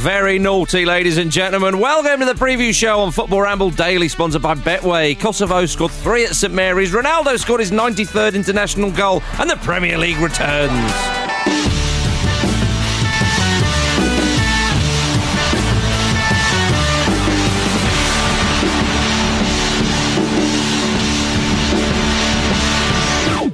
Very naughty, ladies and gentlemen. Welcome to the preview show on Football Ramble Daily, sponsored by Betway. Kosovo scored 3 at St. Mary's. Ronaldo scored his 93rd international goal, and the Premier League returns.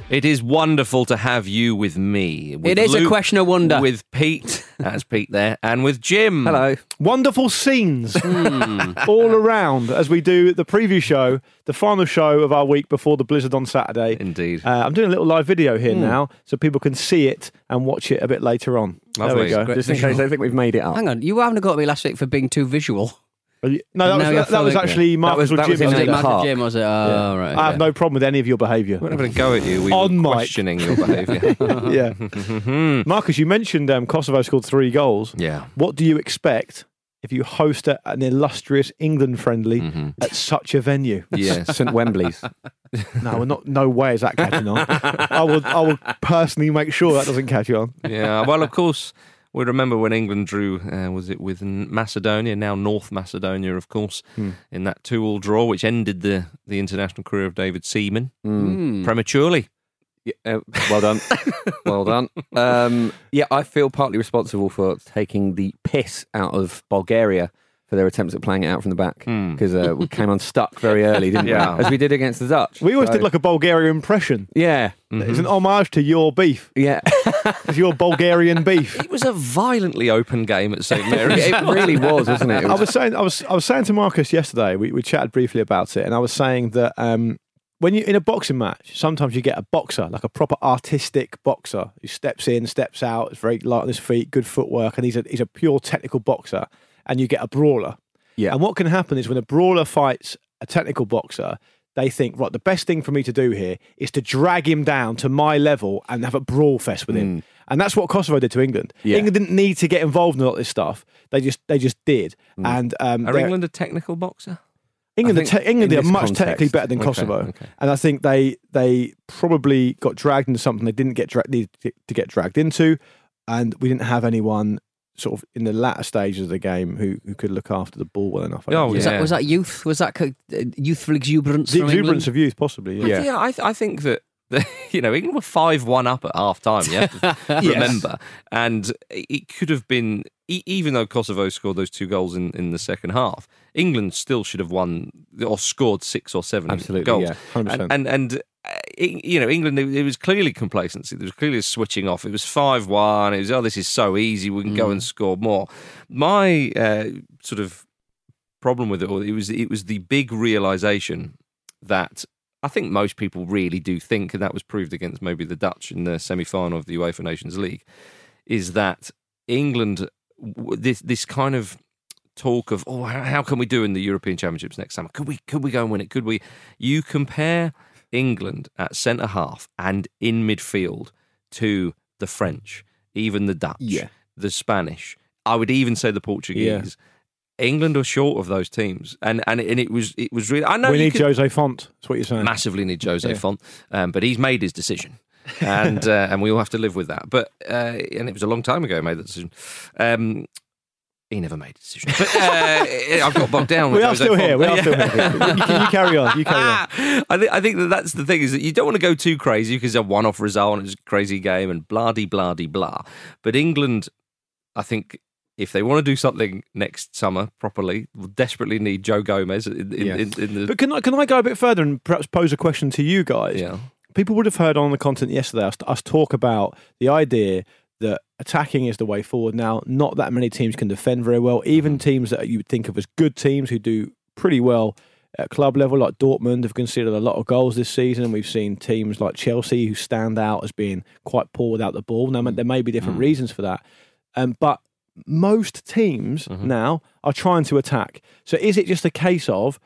It is wonderful to have you with me. With it is Luke, a question of wonder. With Pete, that's Pete there, and with Jim. Hello. Wonderful scenes all around as we do the preview show, the final show of our week before the blizzard on Saturday. Indeed. I'm doing a little live video here now so people can see it and watch it a bit later on. Lovely. There we go. Just in case they think we've made it up. Hang on, you haven't got me last week for being too visual. No, that was actually Marcus or Jim. Jim, was it? Oh, right, I have no problem with any of your behaviour. We're not going to go at you. We were questioning your behaviour. Yeah. Marcus, you mentioned Kosovo scored 3 goals. Yeah. What do you expect if you host an illustrious England friendly at such a venue? Yeah, St Wembley's. No, not. No way is that catching on. I will personally make sure that doesn't catch on. Yeah. Well, of course. We remember when England drew, was it with Macedonia, now North Macedonia, of course, in that 2-2 draw, which ended the international career of David Seaman prematurely. Yeah, well done. Yeah, I feel partly responsible for taking the piss out of Bulgaria for their attempts at playing it out from the back, because we came unstuck very early, didn't we? As we did against the Dutch. We always did like a Bulgaria impression. Yeah. It's an homage to your beef. Yeah. It's your Bulgarian beef. It was a violently open game at St. Mary's. It really was, wasn't it? I was saying to Marcus yesterday, we chatted briefly about it, and I was saying that when you're in a boxing match, sometimes you get a boxer, like a proper artistic boxer, who steps in, steps out, is very light on his feet, good footwork, and he's a pure technical boxer. And you get a brawler. Yeah. And what can happen is when a brawler fights a technical boxer, they think, right, the best thing for me to do here is to drag him down to my level and have a brawl fest with him. And that's what Kosovo did to England. Yeah. England didn't need to get involved in a lot of this stuff. They just did. And are England a technical boxer? England are much technically better than Kosovo. Okay. And I think they probably got dragged into something they didn't need to get dragged into. And we didn't have anyone sort of in the latter stages of the game who could look after the ball well enough. Was that youth? Was that youthful exuberance? The exuberance of youth, possibly. Yeah. Yeah. I think that England were 5-1 up at half time. You have to remember, and it could have been, even though Kosovo scored those 2 goals in the second half, England still should have won or scored 6 or 7 Absolutely, goals. Yeah, 100%. And England, it was clearly complacency. There was clearly switching off. It was 5-1. It was, this is so easy. We can go and score more. My sort of problem with it all, it was the big realisation that I think most people really do think, and that was proved against maybe the Dutch in the semi-final of the UEFA Nations League, is that England, this kind of talk of, how can we do in the European Championships next summer? Could we go and win it? Could we? You compare England at centre-half and in midfield to the French, even the Dutch, the Spanish. I would even say the Portuguese. Yeah. England are short of those teams. And it was really... I know we need Jose Font, that's what you're saying. Massively need Jose Font, but he's made his decision. And and we all have to live with that. But and it was a long time ago he made that decision. He never made a decision. But I've got bogged down. We are still here. You carry on. I think that's the thing, is that you don't want to go too crazy because a one-off result and it's a crazy game and blah-de-blah-de-blah. But England, I think, if they want to do something next summer properly, will desperately need Joe Gomez. But can I go a bit further and perhaps pose a question to you guys? Yeah. People would have heard on the content yesterday us talk about the idea that attacking is the way forward now. Not that many teams can defend very well. Even teams that you would think of as good teams who do pretty well at club level, like Dortmund, have conceded a lot of goals this season, and we've seen teams like Chelsea who stand out as being quite poor without the ball. Now, there may be different reasons for that, but most teams now are trying to attack. So is it just a case of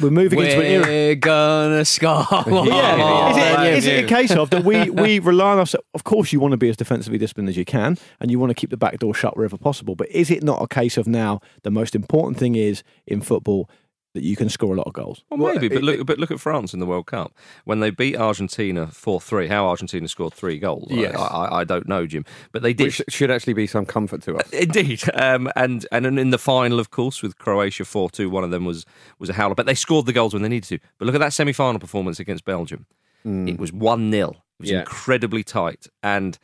we're moving into an era? We're gonna score. Yeah. Is it a case of that we rely on ourselves? Of course, you want to be as defensively disciplined as you can, and you want to keep the back door shut wherever possible. But is it not a case of now the most important thing is in football that you can score a lot of goals? Well, maybe, but look at France in the World Cup. When they beat Argentina 4-3, how Argentina scored 3 goals, yes. I don't know, Jim. But they did. Which should actually be some comfort to us. Indeed. And in the final, of course, with Croatia 4-2, one of them was a howler. But they scored the goals when they needed to. But look at that semi-final performance against Belgium. It was 1-0. It was incredibly tight. And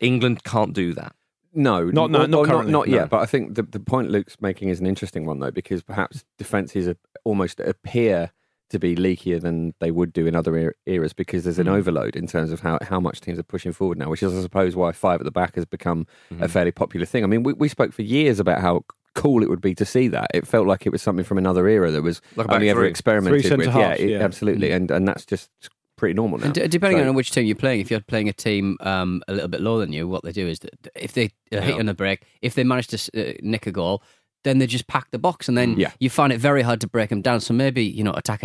England can't do that. No, not yet. But I think the point Luke's making is an interesting one, though, because perhaps defences almost appear to be leakier than they would do in other eras because there's an overload in terms of how much teams are pushing forward now, which is, I suppose, why 5 at the back has become a fairly popular thing. I mean, we spoke for years about how cool it would be to see that. It felt like it was something from another era that was like only ever experimented with. Absolutely. And that's just pretty normal now. Depending on which team you're playing, if you're playing a team a little bit lower than you, what they do is that if they hit on a break, if they manage to nick a goal, then they just pack the box, and then you find it very hard to break them down. So maybe, attack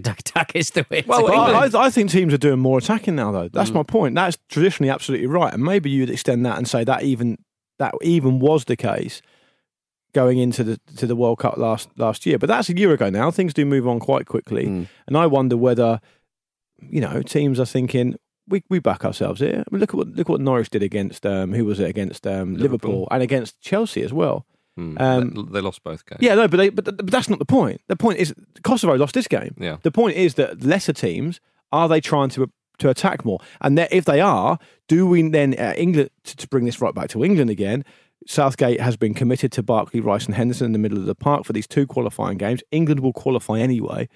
is the way. Well, I think teams are doing more attacking now, though. That's my point. That's traditionally absolutely right, and maybe you'd extend that and say that even was the case going into the World Cup last year. But that's a year ago now. Things do move on quite quickly, and I wonder whether, teams are thinking, we back ourselves here. I mean, look what Norwich did against Liverpool and against Chelsea as well. They lost both games. Yeah, no, but that's not the point. The point is Kosovo lost this game. Yeah. The point is that lesser teams, are they trying to attack more? And if they are, do we then England to bring this right back to England again? Southgate has been committed to Barkley, Rice, and Henderson in the middle of the park for these 2 qualifying games. England will qualify anyway.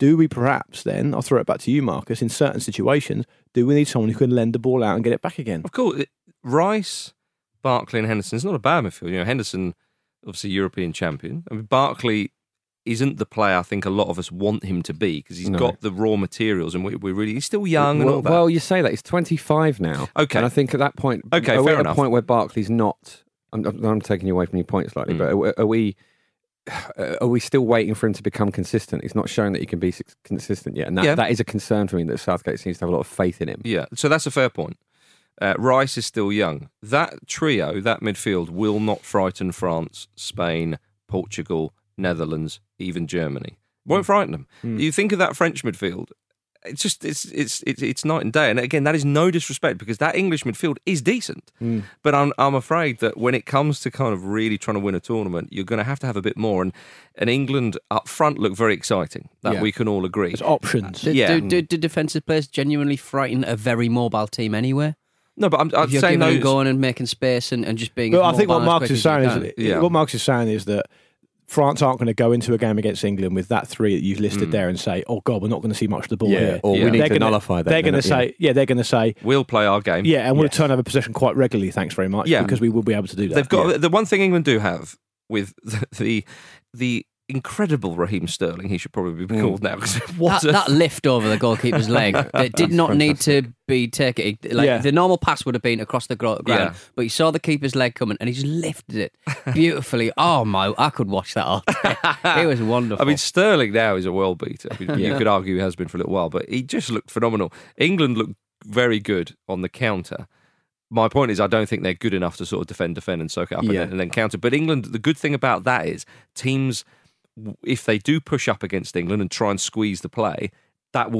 Do we perhaps then, I'll throw it back to you, Marcus, in certain situations, do we need someone who can lend the ball out and get it back again? Of course. Rice, Barkley and Henderson is not a bad midfield. Henderson, obviously European champion. I mean, Barkley isn't the player I think a lot of us want him to be because he's got the raw materials and he's still young and all that. Well, you say that. He's 25 now. Okay. And I think at that point, fair enough. At a point where Barkley's not, I'm taking you away from your point slightly, but are we still waiting for him to become consistent? He's not shown that he can be consistent yet. And that is a concern for me, that Southgate seems to have a lot of faith in him. Yeah, so that's a fair point. Rice is still young. That trio, that midfield, will not frighten France, Spain, Portugal, Netherlands, even Germany. Won't frighten them. You think of that French midfield, it's just it's night and day. And again, that is no disrespect because that English midfield is decent. But I'm afraid that when it comes to kind of really trying to win a tournament, you're going to have a bit more. And England up front look very exciting. That we can all agree. There's options. Do defensive players genuinely frighten a very mobile team anywhere? No, but I'm saying those going and making space and just being. But I think what Marcus is saying is that France aren't going to go into a game against England with that 3 that you've listed there and say, "Oh God, we're not going to see much of the ball here." Or we need to nullify that. They're going to say, they're going to say, "We'll play our game." Yeah, and we'll turn over possession quite regularly. Thanks very much. Yeah, because we will be able to do that. They've got the one thing England do have with the incredible Raheem Sterling. He should probably be called now because that lift over the goalkeeper's leg. It did not need to be taken. The normal pass would have been across the ground, but he saw the keeper's leg coming and he just lifted it beautifully. Oh my! I could watch that all day. It was wonderful. I mean, Sterling now is a world beater. I mean, you could argue he has been for a little while, but he just looked phenomenal. England looked very good on the counter. My point is I don't think they're good enough to sort of defend and soak it up and then counter. But England, the good thing about that is teams, if they do push up against England and try and squeeze the play,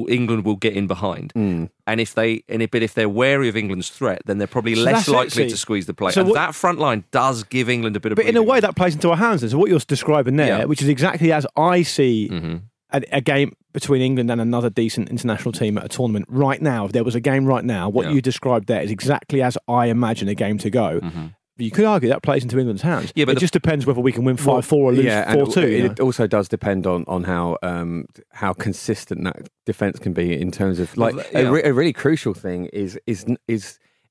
England will get in behind. And if they're wary of England's threat, then they're probably less likely to squeeze the play. So that front line does give England a bit of... But in a way, that plays into our hands. So what you're describing there, which is exactly as I see a game between England and another decent international team at a tournament right now, if there was a game right now, what you described there is exactly as I imagine a game to go. You could argue that plays into England's hands. Yeah, but it just depends whether we can win 5-4 or lose 4-2. It also does depend on how consistent that defence can be in terms of... A really crucial thing is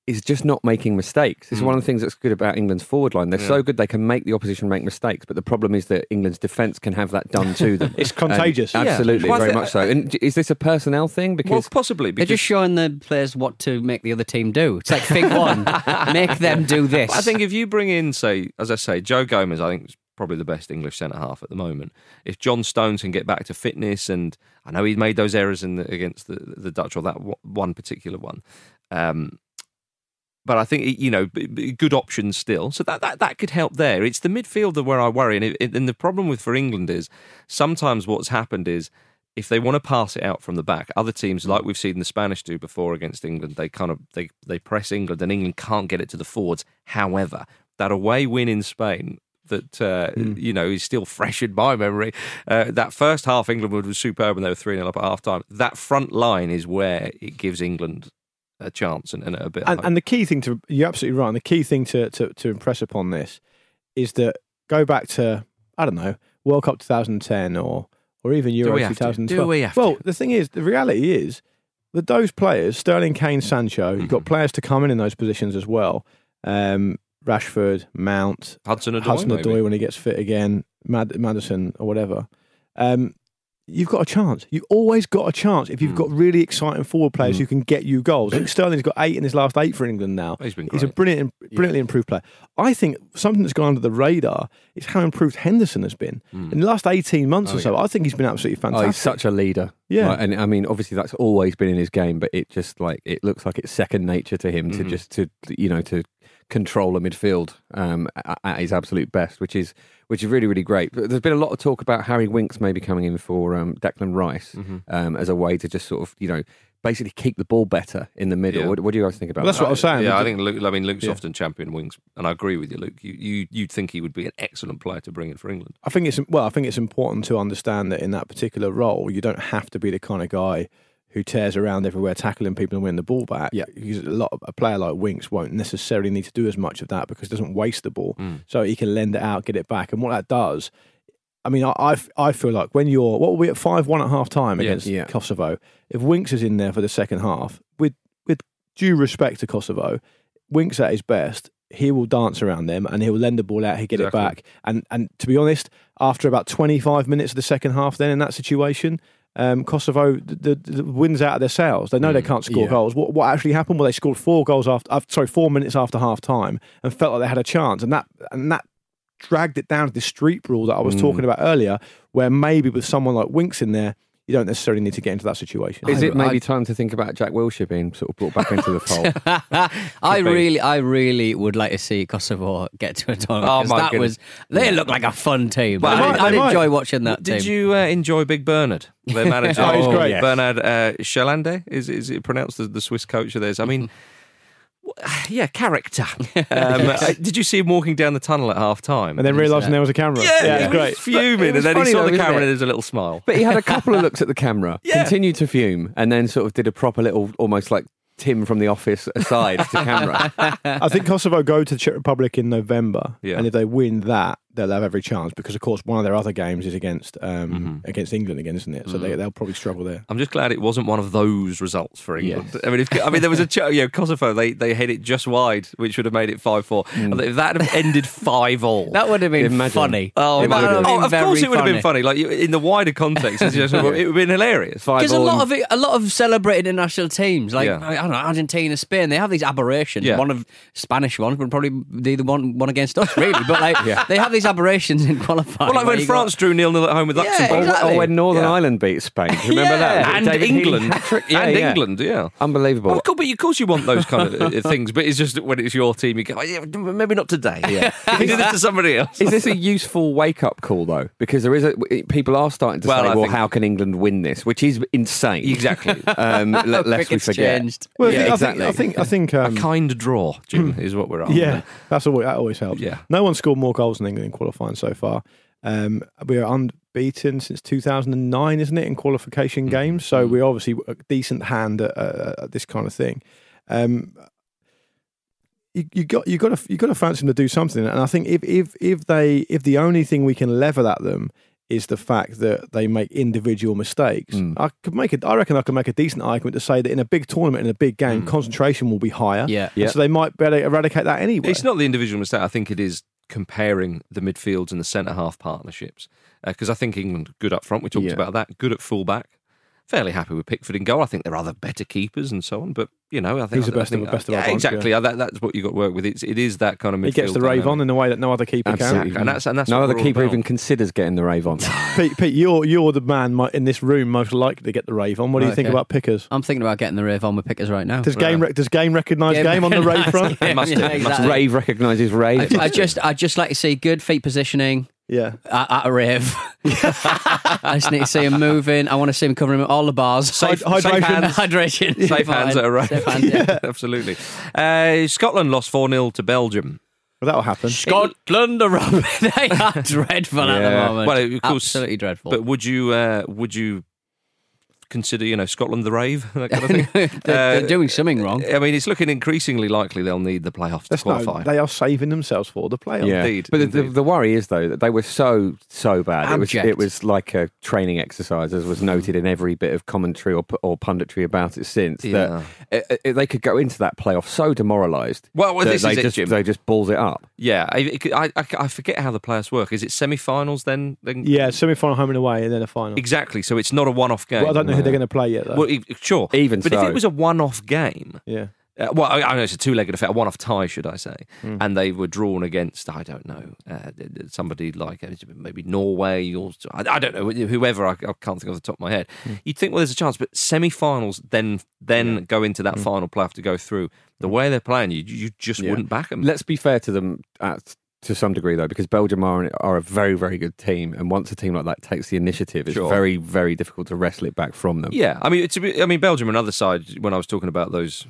is just not making mistakes. This is one of the things that's good about England's forward line. They're so good they can make the opposition make mistakes, but the problem is that England's defence can have that done to them. It's contagious. Absolutely, very much so. And is this a personnel thing? Because well, possibly. Because they're just showing the players what to make the other team do. It's like, think one, make them do this. I think if you bring in, say, as I say, Joe Gomez, I think is probably the best English centre-half at the moment. If John Stones can get back to fitness, and I know he made those errors in against the Dutch, or that one particular one, but I think, you know, good options still. So that could help there. It's the midfielder where I worry. And the problem for England is sometimes what's happened is if they want to pass it out from the back, other teams, like we've seen the Spanish do before against England, they press England and England can't get it to the forwards. However, that away win in Spain that, you know, is still fresh in my memory. That first half, England was superb when they were 3-0 up at half-time. That front line is where it gives England a chance and a bit. And the key thing to, you're absolutely right, and the key thing to impress upon this is that go back to, I don't know, World Cup 2010 or even Euro 2012. Do we have to? Well, the thing is, the reality is that those players, Sterling, Kane, Sancho, you've got players to come in those positions as well. Rashford, Mount, Hudson-Odoi when he gets fit again, Maddison or whatever. You've got a chance. You've always got a chance if you've got really exciting forward players who can get you goals. I think Sterling's got 8 in his last 8 for England now. He's been great. He's a brilliantly improved player. I think something that's gone under the radar is how improved Henderson has been. In the last 18 months or so, I think he's been absolutely fantastic. Oh, he's such a leader. Yeah. Right? And I mean, obviously that's always been in his game, but it just like, it looks like it's second nature to him to just, to, you know, to control a midfield at his absolute best, which is really, really great. But there's been a lot of talk about Harry Winks maybe coming in for Declan Rice as a way to just sort of, you know, basically keep the ball better in the middle. Yeah. What do you guys think about that? That's what I was saying. Yeah, I think Luke's often championed Winks, and I agree with you, Luke. You'd think he would be an excellent player to bring in for England. I think it's important to understand that in that particular role, you don't have to be the kind of guy who tears around everywhere, tackling people and winning the ball back. Yeah. Because a player like Winks won't necessarily need to do as much of that because he doesn't waste the ball. So he can lend it out, get it back. And what that does, I mean, I feel like when you're, what were we at, 5-1 at half-time against Kosovo? If Winks is in there for the second half, with due respect to Kosovo, Winks at his best, he will dance around them and he'll lend the ball out, he'll get it back. And to be honest, after about 25 minutes of the second half then in that situation, Kosovo, the wind's out of their sails. They know they can't score goals. What actually happened? Well, they scored 4 minutes after half time and felt like they had a chance, and that dragged it down to the street rule that I was talking about earlier, where maybe with someone like Winks in there, you don't necessarily need to get into that situation. Is it maybe time to think about Jack Wilshere being sort of brought back into the fold? I really would like to see Kosovo get to a tournament. Oh my goodness. They look like a fun team. But I enjoy watching that team. Did you enjoy Big Bernard, their manager? Oh, he's great. Yes. Bernard Schellande, is it pronounced the Swiss coach of theirs? I mean, yeah, character. Did you see him walking down the tunnel at half time? And then realising there was a camera. Yeah, yeah. Great. Fuming. And then he saw the camera and there's a little smile. But he had a couple of looks at the camera, continued to fume, and then sort of did a proper little, almost like Tim from The Office aside to camera. I think Kosovo go to the Czech Republic in November, and if they win that, they'll have every chance because, of course, one of their other games is against England again, isn't it? So they'll probably struggle there. I'm just glad it wasn't one of those results for England. Yes. I mean, there was a Kosovo. They hit it just wide, which would have made it 5-4. If that had ended 5-5, that would have been funny. Of course, it would have been funny. Like in the wider context, it would have been hilarious. Because a lot of celebrated international teams, like I don't know, Argentina, Spain, they have these aberrations. Yeah. One of Spanish ones would probably be the one against us, really. But like they have these aberrations in qualifying. Well, like when France drew 0-0 at home with Luxembourg. Exactly. Or when Northern Ireland beat Spain. Remember that? And England. England. Unbelievable. Oh, but of course you want those kind of things, but it's just when it's your team, you go, maybe not today. Yeah. You do this to somebody else. Is this a useful wake-up call, though? Because there is people are starting to say, how can England win this? Which is insane. Exactly. Lest we forget. Changed. Well, yeah, exactly. I think a kind draw, Jim, is what we're after. Yeah, that always helps. Yeah. No one scored more goals than England in qualifying so far. We are unbeaten since 2009, isn't it, in qualification games? So we're obviously a decent hand at this kind of thing. You got to fancy them to do something, and I think if the only thing we can level at them is the fact that they make individual mistakes. I reckon I could make a decent argument to say that in a big tournament, in a big game, concentration will be higher. Yeah. So they might better eradicate that anyway. It's not the individual mistake. I think it is comparing the midfields and the centre-half partnerships. Because I think England, good up front, we talked about that, good at full-back. Fairly happy with Pickford in goal. I think there are other better keepers and so on, but you know, I think he's the best of our time. Exactly, that's what you got to work with. It is that kind of midfield. He gets the rave on in a way that no other keeper can. And that's no other keeper even considers getting the rave on. Pete, you're the man in this room most likely to get the rave on. What do you think about Pickers? I'm thinking about getting the rave on with Pickers right now. Does game recognise game on the rave front? Must rave recognises rave. I'd just like to see good feet positioning. Yeah, at a rave. I just need to see him moving. I want to see him covering all the bars. Safe hydration. Safe hands at a rave. Safe hands, yeah. Absolutely. Scotland lost 4-0 to Belgium. Well, that'll happen. Scotland are rubbish. They are dreadful at the moment. Well, of course, absolutely dreadful. But would you consider, Scotland the rave, that kind of thing? They're doing something wrong. I mean, it's looking increasingly likely they'll need the playoffs to qualify. They are saving themselves for the playoffs. Yeah. Indeed. But the worry is, though, that they were so bad. It was like a training exercise, as was noted in every bit of commentary or punditry about it since, that they could go into that playoff so demoralised. Well, they just balls it up. Yeah, I forget how the playoffs work. Is it semi-finals then? Yeah, semi-final, home and away, and then a final. Exactly, so it's not a one-off game. Well, I don't know who they're going to play yet, though. Well, sure. But if it was a one-off game... Yeah. I know it's a two-legged affair, a one-off tie, should I say. Mm. And they were drawn against, I don't know, somebody like maybe Norway or... I don't know, whoever, I can't think off the top of my head. Mm. You'd think, well, there's a chance, but semi-finals then go into that final playoff to go through. The way they're playing, you just wouldn't back them. Let's be fair to them to some degree, though, because Belgium are a very, very good team, and once a team like that takes the initiative, it's very, very difficult to wrestle it back from them. Yeah, I mean, Belgium on the other side, when I was talking about those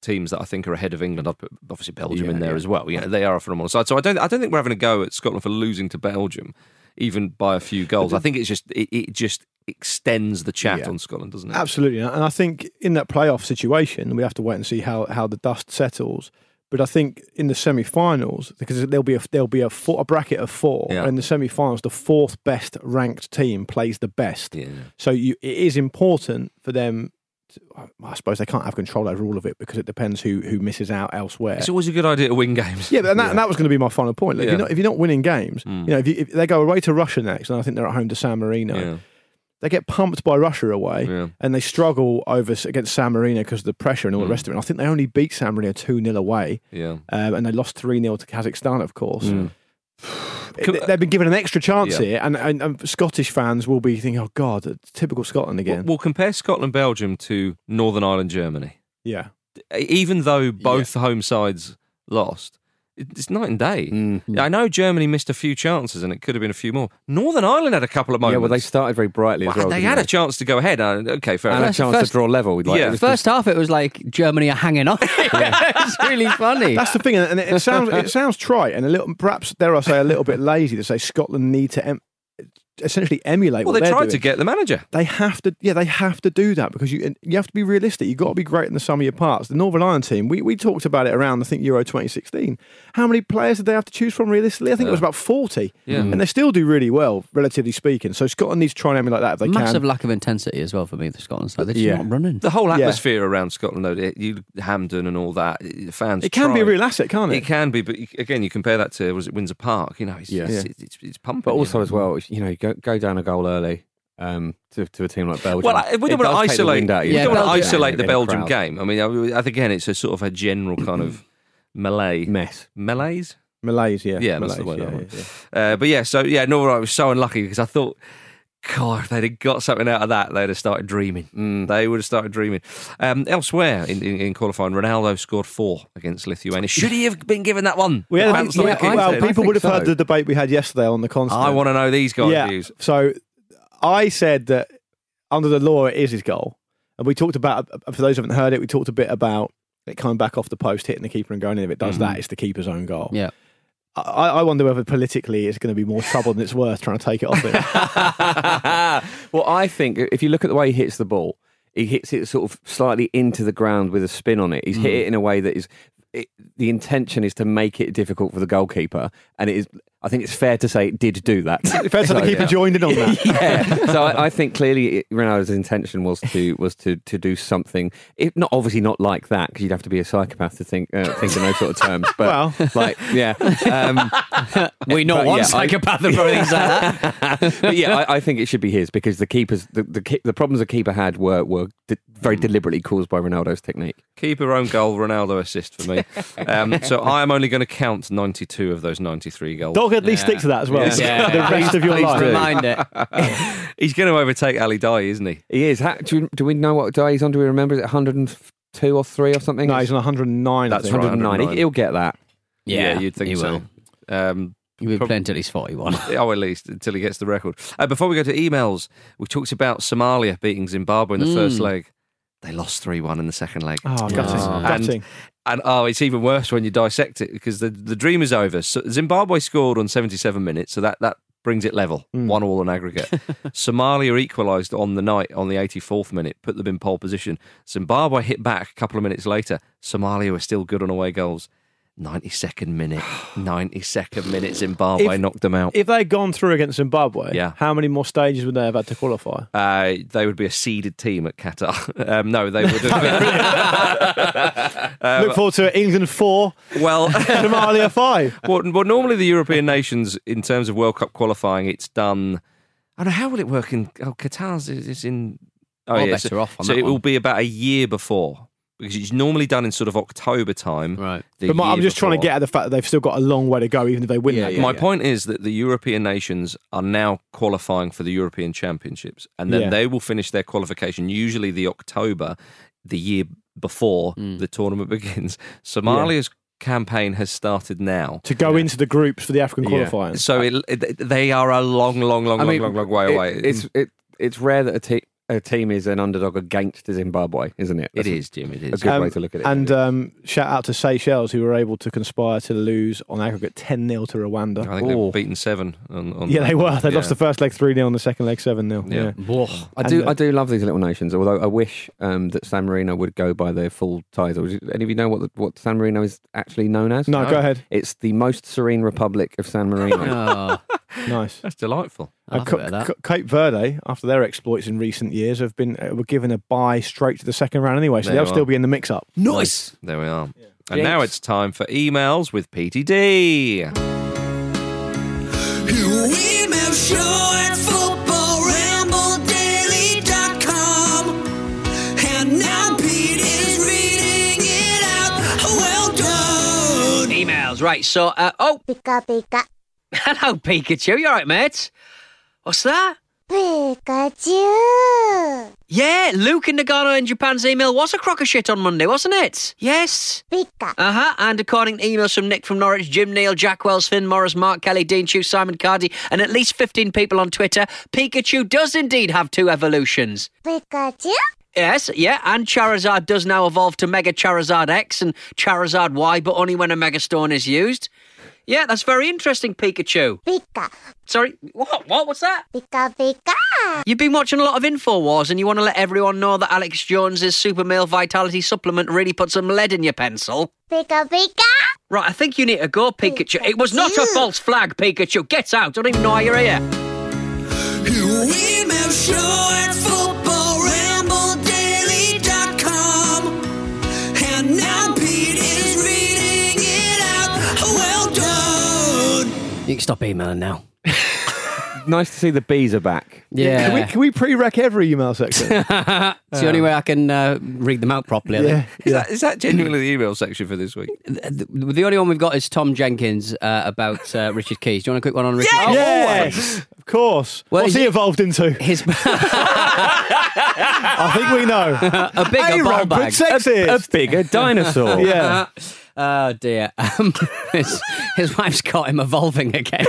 teams that I think are ahead of England, I'd put, obviously, Belgium in there as well. Yeah, they are a phenomenal side. So I don't think we're having a go at Scotland for losing to Belgium, even by a few goals. I think it's just it extends the chat on Scotland, doesn't it? Absolutely, and I think in that playoff situation, we have to wait and see how the dust settles. But I think in the semi-finals, because there'll be a bracket of four, and in the semi-finals, the fourth best ranked team plays the best. Yeah. So it is important for them. I suppose they can't have control over all of it because it depends who misses out elsewhere. It's always a good idea to win games. Yeah, and that was going to be my final point. Like, if you're not winning games, if they go away to Russia next, and I think they're at home to San Marino. Yeah. They get pumped by Russia away, and they struggle against San Marino because of the pressure and all the rest of it. And I think they only beat San Marino 2-0 away, and they lost 3-0 to Kazakhstan, of course. Mm. They've been given an extra chance here, and Scottish fans will be thinking, oh God, it's typical Scotland again. We'll compare Scotland-Belgium to Northern Ireland-Germany. Yeah. Even though both home sides lost. It's night and day. Mm-hmm. I know Germany missed a few chances, and it could have been a few more. Northern Ireland had a couple of moments. Yeah, well, they started very brightly as well. They had a chance to go ahead. Okay, fair enough. And a chance to draw level. First half, it was like Germany are hanging on. It's really funny. That's the thing, and it sounds trite, and perhaps, dare I say, a little bit lazy to say Scotland need to essentially emulate what they're doing. Well, they tried to get the manager. They have to do that because you have to be realistic. You've got to be great in the sum of your parts. The Northern Ireland team, we talked about it around, I think, Euro 2016. How many players did they have to choose from realistically? I think it was about 40. Yeah. And they still do really well, relatively speaking. So Scotland needs to try and emulate that if they can. Massive lack of intensity as well for me, the Scotland side. They're just not running. The whole atmosphere around Scotland, though, Hampden and all that, the fans. It can be a real asset, can't it? It can be, but again, you compare that to, was it Windsor Park? It's pumping. But also as well, go down a goal early to a team like Belgium. Well, we don't want to isolate the Belgium game. I mean, I think, again, it's a sort of a general kind of melee. Mess. Malaise, yeah. Yeah, malaise, that's the word. But yeah, so, yeah, Norway was so unlucky because I thought, God, if they'd have got something out of that, they'd have started dreaming. They would have started dreaming. Elsewhere in qualifying, Ronaldo scored 4 against Lithuania. Should he have been given that one? People would have heard the debate we had yesterday on the Continent. I want to know these guys' views. So I said that under the law, it is his goal. And we talked about, for those who haven't heard it, we talked a bit about it coming back off the post, hitting the keeper and going in. If it does that, it's the keeper's own goal. Yeah. I wonder whether politically it's going to be more trouble than it's worth trying to take it off him. Well, I think if you look at the way he hits the ball, he hits it sort of slightly into the ground with a spin on it. He's hit it in a way that the intention is to make it difficult for the goalkeeper, and it is. I think it's fair to say it did do that. Fair to the keeper joined in on that. Yeah. So I think clearly Ronaldo's intention was to do something. It not obviously not like that, because you'd have to be a psychopath to think in those sort of terms. But we know one psychopath and things like that. But yeah, I think it should be his, because the keepers the problems the keeper had were very deliberately caused by Ronaldo's technique. Keeper own goal, Ronaldo assist for me. So I am only going to count 92 of those 93 goals. Don't at least stick to that as well. Yeah. The rest of your life. Remind it. He's going to overtake Ali Daei, isn't he? He is. Do we know what Daei's on? Do we remember? Is it 102 or 3 or something? No, he's on 109. That's 109. Right, he'll get that. Yeah, you'd think he so. Will. He'll be playing until he's 41. At least until he gets the record. Before we go to emails, we talked about Somalia beating Zimbabwe in the first leg. They lost 3-1 in the second leg. Oh, gutting. And it's even worse when you dissect it, because the dream is over. So Zimbabwe scored on 77 minutes, so that brings it level. 1-1 on aggregate. Somalia equalised on the night, on the 84th minute, put them in pole position. Zimbabwe hit back a couple of minutes later. Somalia were still good on away goals. 92nd minute, Zimbabwe knocked them out. If they'd gone through against Zimbabwe, how many more stages would they have had to qualify? They would be a seeded team at Qatar. No, they would have. Look forward to it. England 4, Somalia 5. Well, normally the European nations, in terms of World Cup qualifying, it's done. I don't know, how will it work in. Oh, Qatar's is in. Oh, yeah, better so, off on so that it one. Will be about a year before. Because it's normally done in sort of October time. Right. But I'm just trying to get at the fact that they've still got a long way to go, even if they win that game. My point is that the European nations are now qualifying for the European Championships, and then they will finish their qualification, usually the October, the year before the tournament begins. Somalia's campaign has started now to go into the groups for the African qualifying. So they are a long way away. It's rare that a team is an underdog against Zimbabwe, isn't it? It is, Jim. It is. A good way to look at it. And shout out to Seychelles, who were able to conspire to lose on aggregate 10-0 to Rwanda. I think they were beaten 7. They were. They lost the first leg 3-0 and the second leg 7-0. Yeah. Yeah. I do love these little nations, although I wish that San Marino would go by their full title. Do any of you know what San Marino is actually known as? No, go ahead. It's the most serene republic of San Marino. Nice. That's delightful. Cape Verde, after their exploits in recent years, were given a bye straight to the second round anyway, so they'll still be in the mix-up. Nice! There we are. Yeah. And now it's time for emails with PTD. Email show at footballrambledaily.com. And now Pete is reading it out. Well done! Emails, right, so, Pika. Hello, Pikachu. You all right, mate? What's that? Pikachu. Yeah, Luke in Nagano in Japan's email was a crock of shit on Monday, wasn't it? Yes. Pika. And according to emails from Nick from Norwich, Jim Neal, Jack Wells, Finn Morris, Mark Kelly, Dean Chu, Simon Cardy, and at least 15 people on Twitter, Pikachu does indeed have 2 evolutions. Pikachu? Yes, and Charizard does now evolve to Mega Charizard X and Charizard Y, but only when a Mega Stone is used. Yeah, that's very interesting, Pikachu. Pika. Sorry, what? What's that? Pika, Pika. You've been watching a lot of InfoWars and you want to let everyone know that Alex Jones's Super Male Vitality supplement really put some lead in your pencil. Pika, Pika. Right, I think you need to go, Pikachu. Pikachu. It was not a false flag, Pikachu. Get out. Don't even know why you're here. Email show at footballrambledaily.com. And now Pete is reading it out. Well done. You can stop emailing now. Nice to see the bees are back. Yeah. Can we pre-rec every email section? It's the only way I can read them out properly. I think. Is that genuinely the email section for this week? The only one we've got is Tom Jenkins about Richard Keys. Do you want a quick one on Richard Keys? Yes! Of course. Well, what's he evolved into? His... I think we know. A bigger ball bag. A bigger dinosaur. Yeah. Oh dear. His wife's caught him evolving again.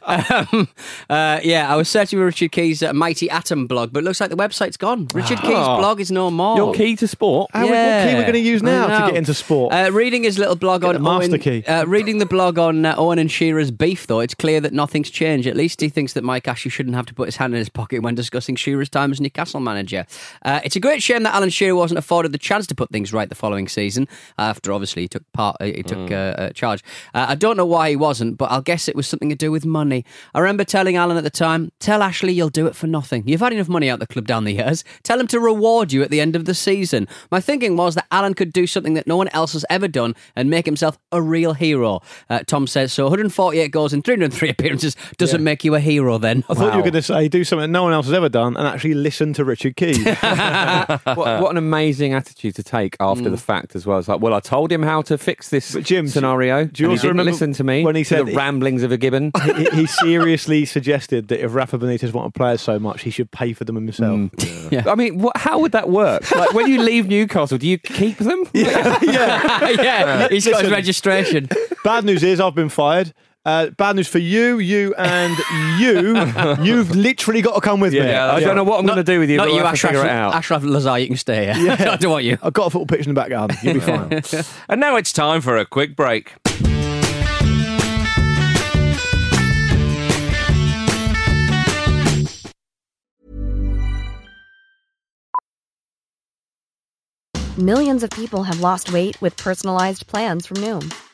I was searching for Richard Keys' Mighty Atom blog, but it looks like the website's gone. Richard Keys' blog is no more. Your key to sport? What key we're going to use now to get into sport? Reading his little blog on Owen Key. Reading the blog on Owen and Shearer's beef, though, it's clear that nothing's changed. At least he thinks that Mike Ashley shouldn't have to put his hand in his pocket when discussing Shearer's time as Newcastle manager. It's a great shame that Alan Shearer wasn't afforded the chance to put things right out the following season after obviously he took part. He took charge. I don't know why he wasn't, but I'll guess it was something to do with money. I remember telling Alan at the time, tell Ashley you'll do it for nothing. You've had enough money out the club down the years. Tell him to reward you at the end of the season. My thinking was that Alan could do something that no one else has ever done and make himself a real hero. Tom says, so 148 goals in 303 appearances doesn't make you a hero then. I thought you were going to say do something no one else has ever done and actually listen to Richard Keys. What an amazing attitude to take after the fact as well. It's like, well, I told him how to fix this scenario. Do you also remember listen to me when he said the ramblings of a gibbon? He seriously suggested that if Rafa Benitez wanted players so much, he should pay for them himself. I mean, how would that work? Like, when you leave Newcastle, do you keep them? He's got his registration. Bad news is I've been fired. Bad news for you and you. You've literally got to come with me. I don't know what I'm going to do with you. Not you, Ashraf Lazar, you can stay here. I don't want you. I've got a football pitch in the back garden. You'll be fine. And now it's time for a quick break. Millions of people have lost weight with personalized plans from Noom.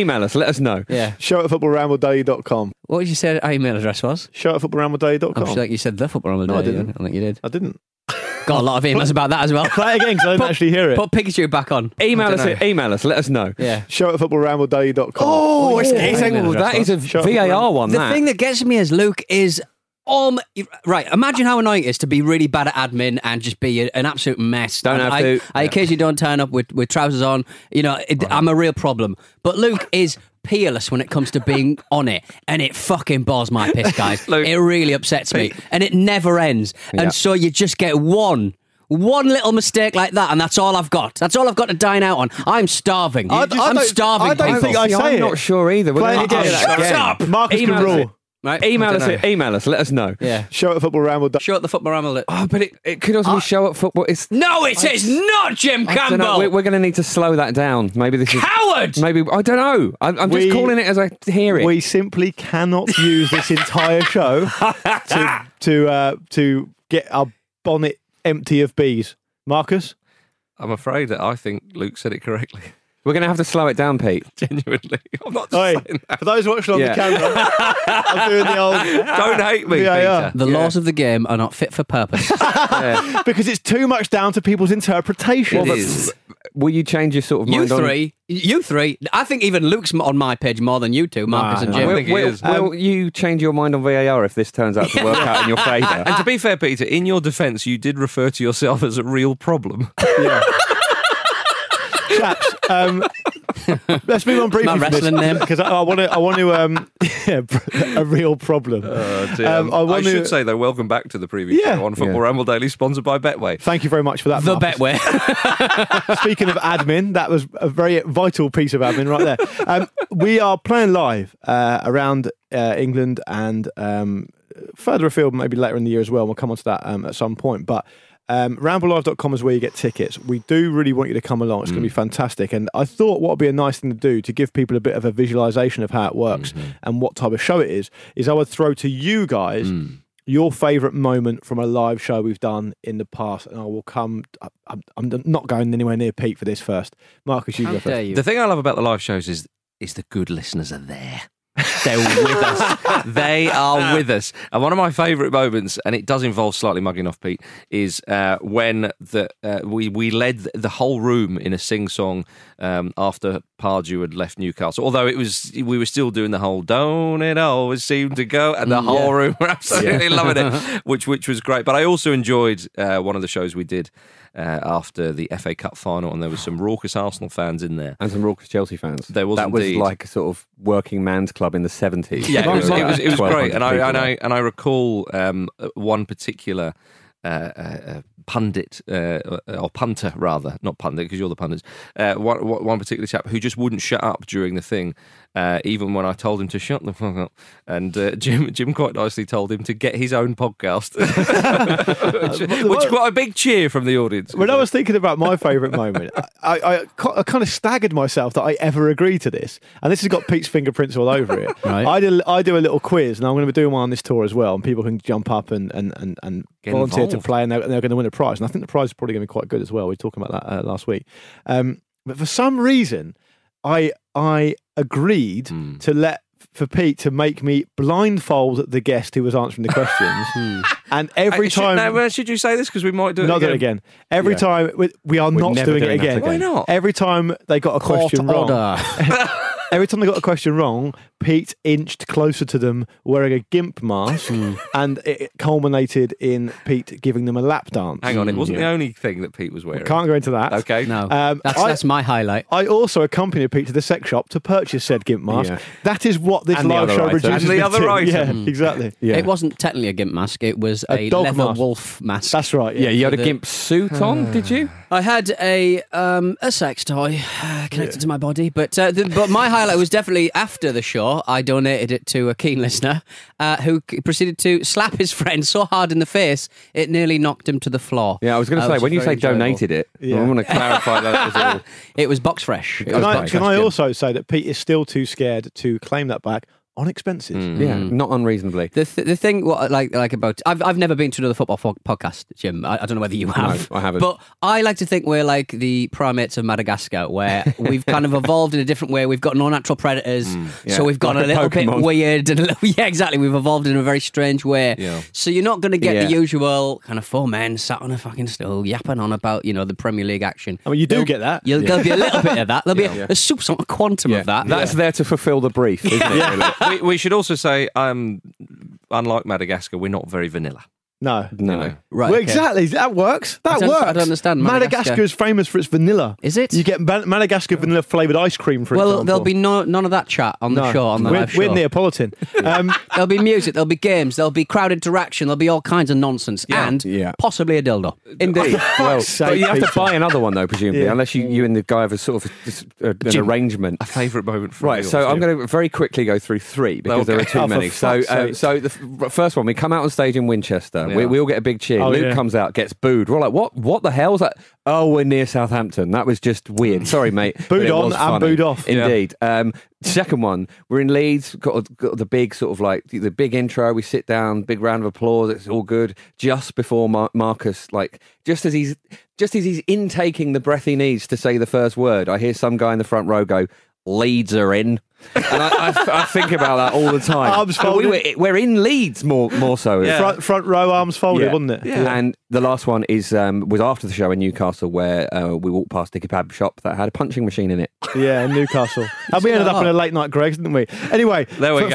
Email us, let us know. Yeah. Show at footballrambladaily.com. What did you say our email address was? Show at footballrambladaily.com. I'm sure like you said the football ramble daily. No, I didn't. I think you did. I didn't. Got a lot of emails about that as well. Play it again because I didn't actually hear it. Put Pikachu back on. Email us, let us know. Yeah. Show at footballrambladaily.com. Oh, that is a VAR one. The thing that gets me as Luke is... right, imagine how annoying it is to be really bad at admin and just be an absolute mess. I occasionally don't turn up with trousers on. You know, I'm a real problem. But Luke is peerless when it comes to being on it, and it fucking bores my piss, guys. Luke, it really upsets me, and it never ends. Yeah. And so you just get one little mistake like that, and that's all I've got. That's all I've got to dine out on. I'm starving. I'm starving. I don't think I say I'm not sure either. Shut up. Marcus can rule. Right? Email us, let us know. Yeah. Show at Football Ramble. Show at the Football Ramble. Oh, but it could also be show at football. It's not Jim Campbell. We're going to need to slow that down. Maybe this is coward. Maybe I don't know. I'm just calling it as I hear it. We simply cannot use this entire show to get our bonnet empty of bees. Marcus, I'm afraid that I think Luke said it correctly. We're going to have to slow it down, Pete. Genuinely. I'm not saying that. For those watching on the camera, I'm doing the old... Don't hate me, Peter. The laws of the game are not fit for purpose. Because it's too much down to people's interpretation. It is. Will you change your sort of mind on... You three. I think even Luke's on my page more than you two, Marcus and Jim. Will you change your mind on VAR if this turns out to work out in your favour? And to be fair, Peter, in your defence, you did refer to yourself as a real problem. Yeah. Chaps, let's move on briefly from this because I want to a real problem. I should say though, welcome back to the previous show on Football Ramble Daily, sponsored by Betway. Thank you very much for that, Betway. Speaking of admin, that was a very vital piece of admin right there. We are playing live around England and further afield, maybe later in the year as well. We'll come on to that at some point, but Ramblelive.com is where you get tickets. We do really want you to come along. It's going to be fantastic. And I thought what would be a nice thing to do to give people a bit of a visualisation of how it works and what type of show it is I would throw to you guys your favourite moment from a live show we've done in the past. And I will come... I'm not going anywhere near Pete for this first. Marcus, you go first. The thing I love about the live shows is the good listeners are there. They're with us. They are with us. And one of my favourite moments, and it does involve slightly mugging off Pete, is when we led the whole room in a sing-song after Pardew had left Newcastle. Although we were still doing the whole "Don't It Always Seem to Go," and the whole room were absolutely loving it, which was great. But I also enjoyed one of the shows we did after the FA Cup final, and there was some raucous Arsenal fans in there and some raucous Chelsea fans. There was indeed. Like a sort of working man's club in the 70s. Yeah, it was great. And I recall one particular pundit or punter rather, not pundit because you're the pundits. One particular chap who just wouldn't shut up during the thing, even when I told him to shut the fuck up. And Jim quite nicely told him to get his own podcast, which quite a big cheer from the audience. When I was thinking about my favourite moment, I kind of staggered myself that I ever agreed to this, and this has got Pete's fingerprints all over it. Right. I do a little quiz, and I'm going to be doing one on this tour as well, and people can jump up and volunteer to play, and they're going to win a prize. And I think the prize is probably going to be quite good as well. We were talking about that last week. But for some reason, I agreed for Pete to make me blindfold the guest who was answering the questions. And every time... Should you say this? Because we might do it again. Not again. Every time... We're not doing it again. Why not? Every time they got a question wrong... Every time they got a question wrong, Pete inched closer to them wearing a gimp mask, and it culminated in Pete giving them a lap dance. Hang on, it wasn't the only thing that Pete was wearing. Can't go into that. Okay. No, that's my highlight. I also accompanied Pete to the sex shop to purchase said gimp mask. Yeah. That is what this live show reduces to. And the other item. Yeah, exactly. Yeah. It wasn't technically a gimp mask, it was a leather mask. Wolf mask. That's right. Yeah, you had a gimp suit on, did you? I had a sex toy connected to my body, but my highlight was definitely after the show. I donated it to a keen listener who proceeded to slap his friend so hard in the face it nearly knocked him to the floor. Yeah, I was going to say, when you say enjoyable. Donated it, I want to clarify that. It was box fresh. Can I also say that Pete is still too scared to claim that back on expenses? Yeah, not unreasonably. The thing what like about... I've never been to another football podcast, Jim. I don't know whether you have. No, I haven't. But I like to think we're like the primates of Madagascar, where we've kind of evolved in a different way. We've got no natural predators, so we've gone like a little Pokemon. Bit weird. And yeah, exactly. We've evolved in a very strange way. Yeah. So you're not going to get the usual kind of four men sat on a fucking stool yapping on about, the Premier League action. I mean, you do get that. There'll be a little bit of that. There'll be a sort of quantum of that. That's there to fulfil the brief, isn't it? Yeah. Really? We should also say, unlike Madagascar, we're not very vanilla. No. Right. Well, exactly. That works. I don't understand. Madagascar is famous for its vanilla. Is it? You get Madagascar vanilla flavoured ice cream, for example. Well, there'll be none of that chat on the show, on the live show. We're Neapolitan. There'll be music, there'll be games, there'll be crowd interaction, there'll be all kinds of nonsense, and possibly a dildo. Indeed. Well, but you have to buy another one, though, presumably, unless you and the guy have a sort of an arrangement. A favourite moment for right, yours, so I'm going to very quickly go through three, because there are too many. So the first one, we come out on stage in Winchester. Yeah. We all get a big cheer. Luke comes out, gets booed. We're all like, what the hell is that? Oh, we're near Southampton. That was just weird. Sorry, mate. Booed on and booed off. Indeed. Yeah. Second one, we're in Leeds, got the big sort of like, the big intro, we sit down, big round of applause, it's all good. Just before Marcus, like, just as he's intaking the breath he needs to say the first word, I hear some guy in the front row go, "Leeds are in." And I think about that all the time. Arms folded. We're in Leeds more so. Yeah. Front row, arms folded, wasn't it? Yeah. And the last one is was after the show in Newcastle, where we walked past a kebab shop that had a punching machine in it. Yeah, in Newcastle. And we ended up in a late night Greg's, didn't we? Anyway,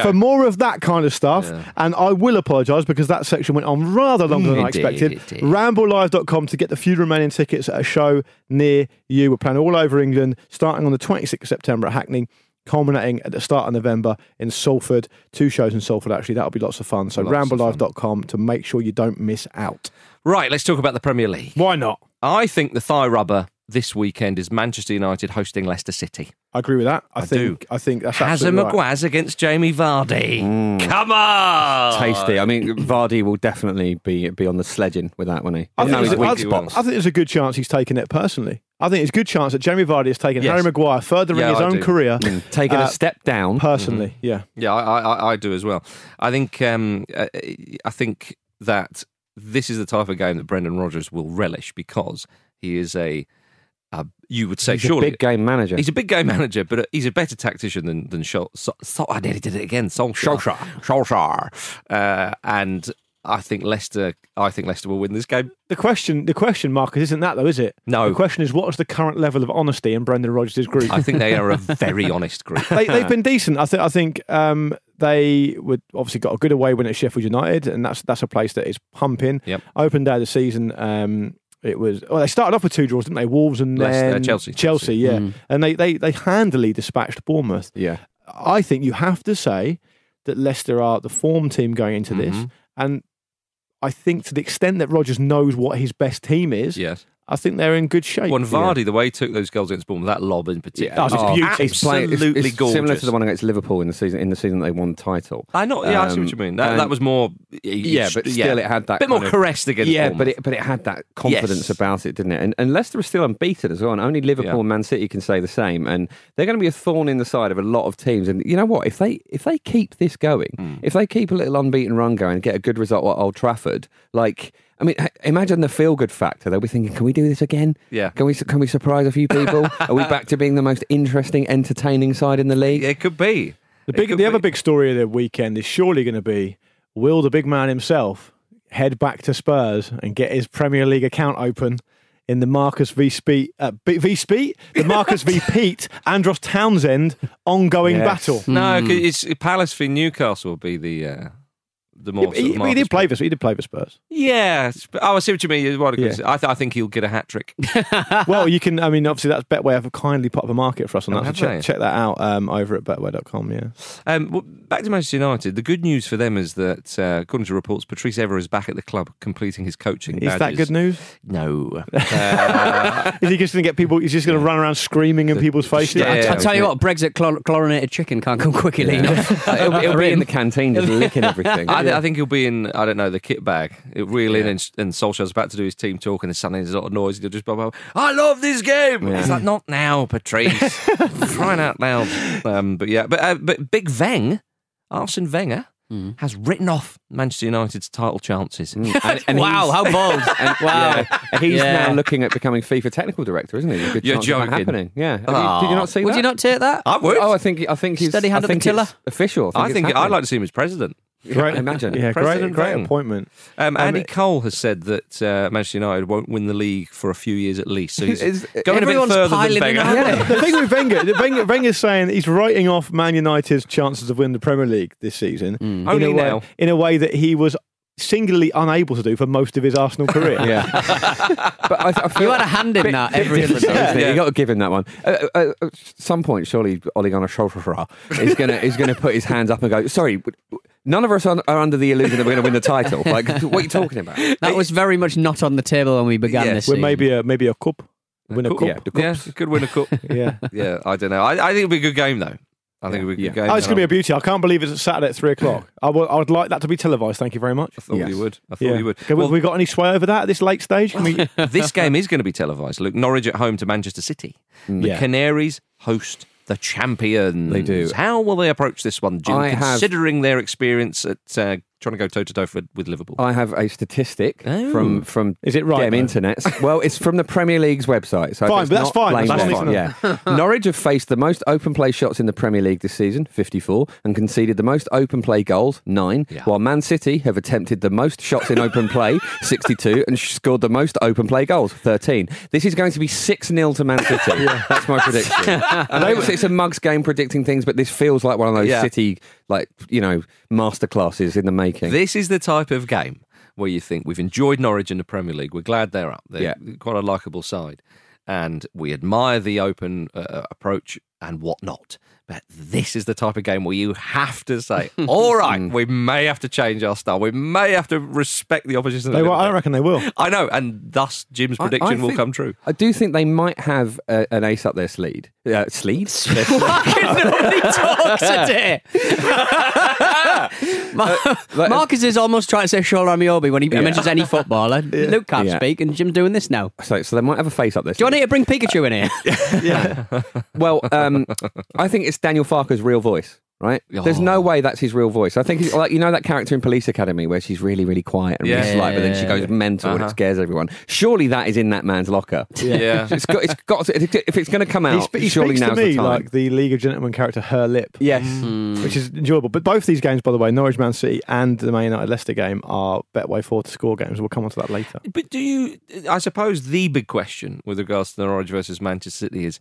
for more of that kind of stuff, and I will apologise because that section went on rather longer than I expected. Ramblelive.com to get the few remaining tickets at a show near you. We're playing all over England, starting on the 26th of September at Hackney, culminating at the start of November in Salford. 2 shows in Salford, actually. That'll be lots of fun. So ramblelive.com to make sure you don't miss out. Right, let's talk about the Premier League. Why not? I think the thigh rubber this weekend is Manchester United hosting Leicester City. I agree with that. I think that's absolutely right. Hazard Maguaz against Jamie Vardy. Come on! Tasty. I mean, Vardy will definitely be on the sledging with that, won't he? I think there's a good chance he's taking it personally. I think it's a good chance that Jamie Vardy has taken Harry Maguire further in his own career. Taking a step down. Personally, yeah. Yeah, I do as well. I think that this is the type of game that Brendan Rodgers will relish because he is he's surely a big game manager. He's a big game manager, but he's a better tactician than Solskjaer. And I think Leicester will win this game. The question, Marcus, isn't that though, is it? No. The question is, what is the current level of honesty in Brendan Rodgers' group? I think they are a very honest group. They've been decent. I think they would obviously got a good away win at Sheffield United, and that's a place that is pumping. Yep. Open day of the season. They started off with 2 draws, didn't they? Wolves and then Chelsea, yeah. And they handily dispatched Bournemouth. Yeah. I think you have to say that Leicester are the form team going into this, and I think to the extent that Rodgers knows what his best team is, yes, I think they're in good shape. When Vardy, the way he took those goals against Bournemouth, that lob in particular, absolutely gorgeous. Similar to the one against Liverpool in the season that they won the title. I know, I see what you mean. That was more, but still it had that bit more caressed against Bournemouth. but it had that confidence about it, didn't it? And Leicester are still unbeaten as well, and only Liverpool and Man City can say the same. And they're going to be a thorn in the side of a lot of teams. And you know what? If they keep this going, if they keep a little unbeaten run going, and get a good result at Old Trafford, like. I mean, imagine the feel-good factor. They'll be thinking, can we do this again? Yeah. Can we surprise a few people? Are we back to being the most interesting, entertaining side in the league? It could be. The other big story of the weekend is surely going to be, will the big man himself head back to Spurs and get his Premier League account open in the Marcus v. Speet, the Marcus v. Pete, Andros Townsend ongoing battle? No, it's Palace v. Newcastle will be the... He did play for Spurs. Yeah. I see what you mean. I think he'll get a hat-trick. Well, you can... I mean, obviously, that's Betway have kindly put up a market for us on that. So check that out over at Betway.com, yeah. Well, back to Manchester United. The good news for them is that, according to reports, Patrice Evra is back at the club completing his coaching badges. Is that good news? No. Is he just going to get people... He's just going to run around screaming in people's faces? Yeah, I'll tell you what, Brexit chlorinated chicken can't come quickly enough. It'll be in the canteen just licking everything. I think he'll be in, I don't know, the kit bag. He'll reel in and Solskjaer's about to do his team talk and there's suddenly there's a lot of noise. He'll just blah, blah. I love this game! Yeah. It's like, not now, Patrice. Crying out loud. But Big Veng, Arsene Wenger, has written off Manchester United's title chances. And wow, how bold. He's now looking at becoming FIFA technical director, isn't he? You're joking. Happening. Yeah. Did you not see that? Would you not take that? I would. Oh, I think he's... Steady hand of the killer. Official. I think I'd like to see him as president. Great, imagine. Yeah, great appointment. Andy Cole has said that Manchester United won't win the league for a few years at least. So he's going a bit further than Wenger. The thing with Wenger, Wenger's saying he's writing off Man United's chances of winning the Premier League this season. Only now. In a way that he was singularly unable to do for most of his Arsenal career. Yeah. But I feel you had a hand in that every different time, isn't it? You've got to give him that one. At some point, surely Ole Gunnar Solskjaer is going to put his hands up and go, sorry, none of us are under the illusion that we're going to win the title. Like, what are you talking about? That was very much not on the table when we began this season. Maybe a cup. Win a cup. Yeah, could win a cup. Yeah, I don't know. I think it'll be a good game, though. I think it'll be a good game. Oh, it's going to be a beauty. I can't believe it's Saturday at 3:00. I would like that to be televised. Thank you very much. I thought you would. Okay, well, have we got any sway over that at this late stage? This game is going to be televised. Look, Norwich at home to Manchester City. The Canaries host the champions. They do. How will they approach this one, Jim, considering their experience at trying to go toe-to-toe with Liverpool? I have a statistic from is it right, internets. Well, it's from the Premier League's website. So fine, but that's fine. Norwich have faced the most open-play shots in the Premier League this season, 54, and conceded the most open-play goals, 9, while Man City have attempted the most shots in open-play, 62, and scored the most open-play goals, 13. This is going to be 6-0 to Man City. That's my prediction. I know it's a mug's game predicting things, but this feels like one of those City... like, you know, masterclasses in the making. This is the type of game where you think we've enjoyed Norwich in the Premier League. We're glad they're up. They're quite a likeable side. And we admire the open approach and whatnot. But this is the type of game where you have to say, all right, we may have to change our style. We may have to respect the opposition. I reckon they will. I know, and thus Jim's prediction will come true. I do think they might have an ace up their sleeve. Nobody talks today. Marcus is almost trying to say Shola Amiobi when he mentions any footballer. Yeah. Luke can't speak, and Jim's doing this now. So they might have a face up there. Do you want me to bring Pikachu in here? Well, I think it's Daniel Farker's real voice. Right? There's no way that's his real voice. I think he's like, you know, that character in Police Academy where she's really, really quiet and really slight, but then she goes mental and it scares everyone. Surely that is in that man's locker. Yeah. If it's going to come out, he surely now's the time. Like the League of Gentlemen character, Her Lip. Yes. Which is enjoyable. But both these games, by the way, Norwich Man City and the Man United Leicester game are Betway 4 to score games. We'll come on to that later. But I suppose the big question with regards to Norwich versus Manchester City is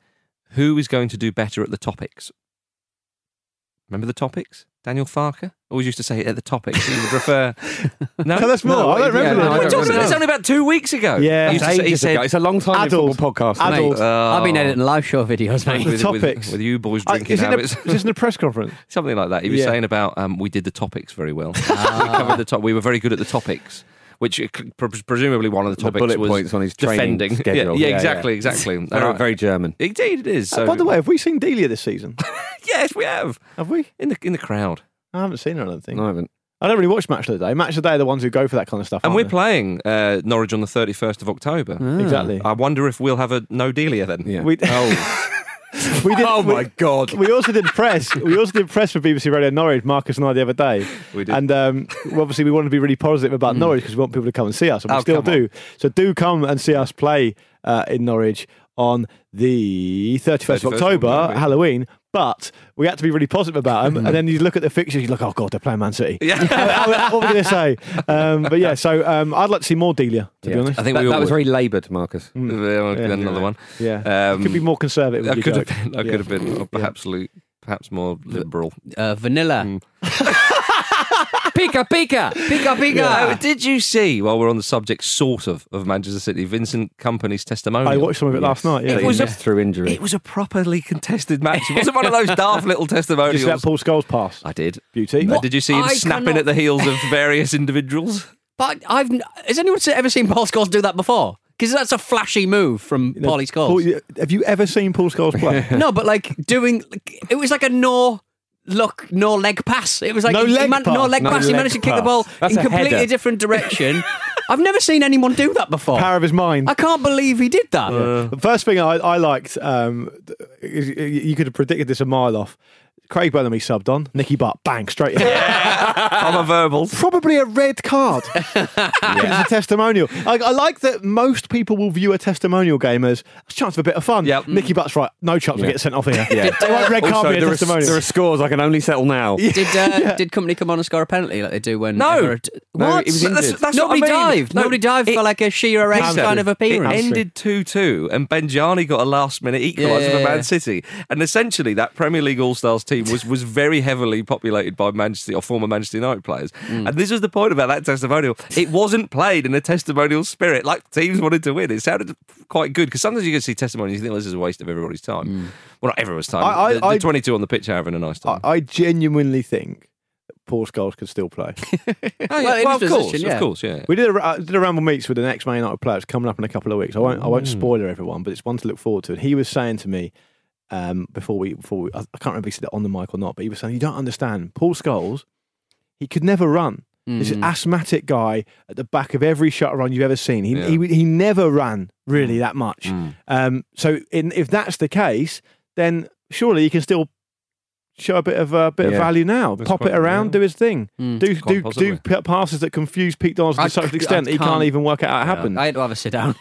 who is going to do better at the topics? Remember the topics? Daniel Farker? Always used to say at the topics. He would refer... No? Tell us more. No, I don't remember that. We talked about this only about 2 weeks ago. Yeah. He said, it's a long time adult podcast. Adult. I've been editing live show videos, mate. The topics. With you boys drinking habits. Is this in a press conference? Something like that. He was saying about, we did the topics very well. We covered the we were very good at the topics. Which presumably one of the topics bullet was points on his defending. Schedule. Yeah, exactly. Very German. Indeed, it is. So. By the way, have we seen Delia this season? Yes, we have. Have we? In the crowd. I haven't seen her, I don't think. No, I haven't. I don't really watch Match of the Day. Match of the Day are the ones who go for that kind of stuff. And we're playing Norwich on the 31st of October. Ah. Exactly. I wonder if we'll have a no Delia then. Yeah. My God. We also did press for BBC Radio Norwich, Marcus and I, the other day. We did. And obviously we wanted to be really positive about Norwich because we want people to come and see us, and we still do. So do come and see us play in Norwich on the 31st of October, Halloween. But we had to be really positive about them. And then you look at the fixtures, you're like, oh God, they're playing Man City. Yeah. What are we going to say? So I'd like to see more Delia, to be honest. I think that was very laboured, Marcus. Another one. Yeah. Could be more conservative. I could have been perhaps more liberal. Vanilla. Pika. Yeah. Did you see, while we're on the subject, of Manchester City, Vincent Kompany's testimonial? I watched some of it last night. Yeah. It was through injury. It was a properly contested match. It wasn't one of those daft little testimonials. Did you see that Paul Scholes pass? I did. Beauty. Did you see him snapping at the heels of various individuals? But has anyone ever seen Paul Scholes do that before? Because that's a flashy move from Paulie Scholes. Have you ever seen Paul Scholes play? No, but it was like a look, no leg pass. It was like no leg pass. He managed to kick the ball in a completely different direction. I've never seen anyone do that before. Power of his mind. I can't believe he did that. The first thing I liked, you could have predicted this a mile off. Craig Bellamy subbed on. Nicky Butt, bang, straight in. I'm a verbal. Probably a red card. It's a testimonial. I like that most people will view a testimonial game as a chance for a bit of fun. Yep. Nicky Butt's right. No chance to get sent off here. Yeah. Red card be a testimonial. There are scores I can only settle now. Did Company come on and score a penalty like they do when... No. What? He was injured. That's nobody dived. Nobody dived for like a Shearer kind of appearance. It ended 2-2 and Benjani got a last-minute equaliser for Man City. And essentially that Premier League All-Stars team was very heavily populated by Manchester or former Manchester United players, and this was the point about that testimonial. It wasn't played in a testimonial spirit, like teams wanted to win. It sounded quite good because sometimes you can see testimonials, you think this is a waste of everybody's time. Well, not everyone's time. The 22 on the pitch are having a nice time. I genuinely think Paul Scholes could still play. Of course. We did a Ramble Meets with an ex-Man United player. It's coming up in a couple of weeks. I won't spoiler everyone, but it's one to look forward to. And he was saying to me, before we, I can't remember if he said it on the mic or not, but he was saying, you don't understand, Paul Scholes, he could never run. This is an asthmatic guy at the back of every shot run you've ever seen. He never ran really that much. If that's the case, then surely he can still show a bit of value now. That's pop it around, do his thing, do passes that confuse Pete Donaldson to such an extent that he can't even work out how it happened. I had to have a sit down.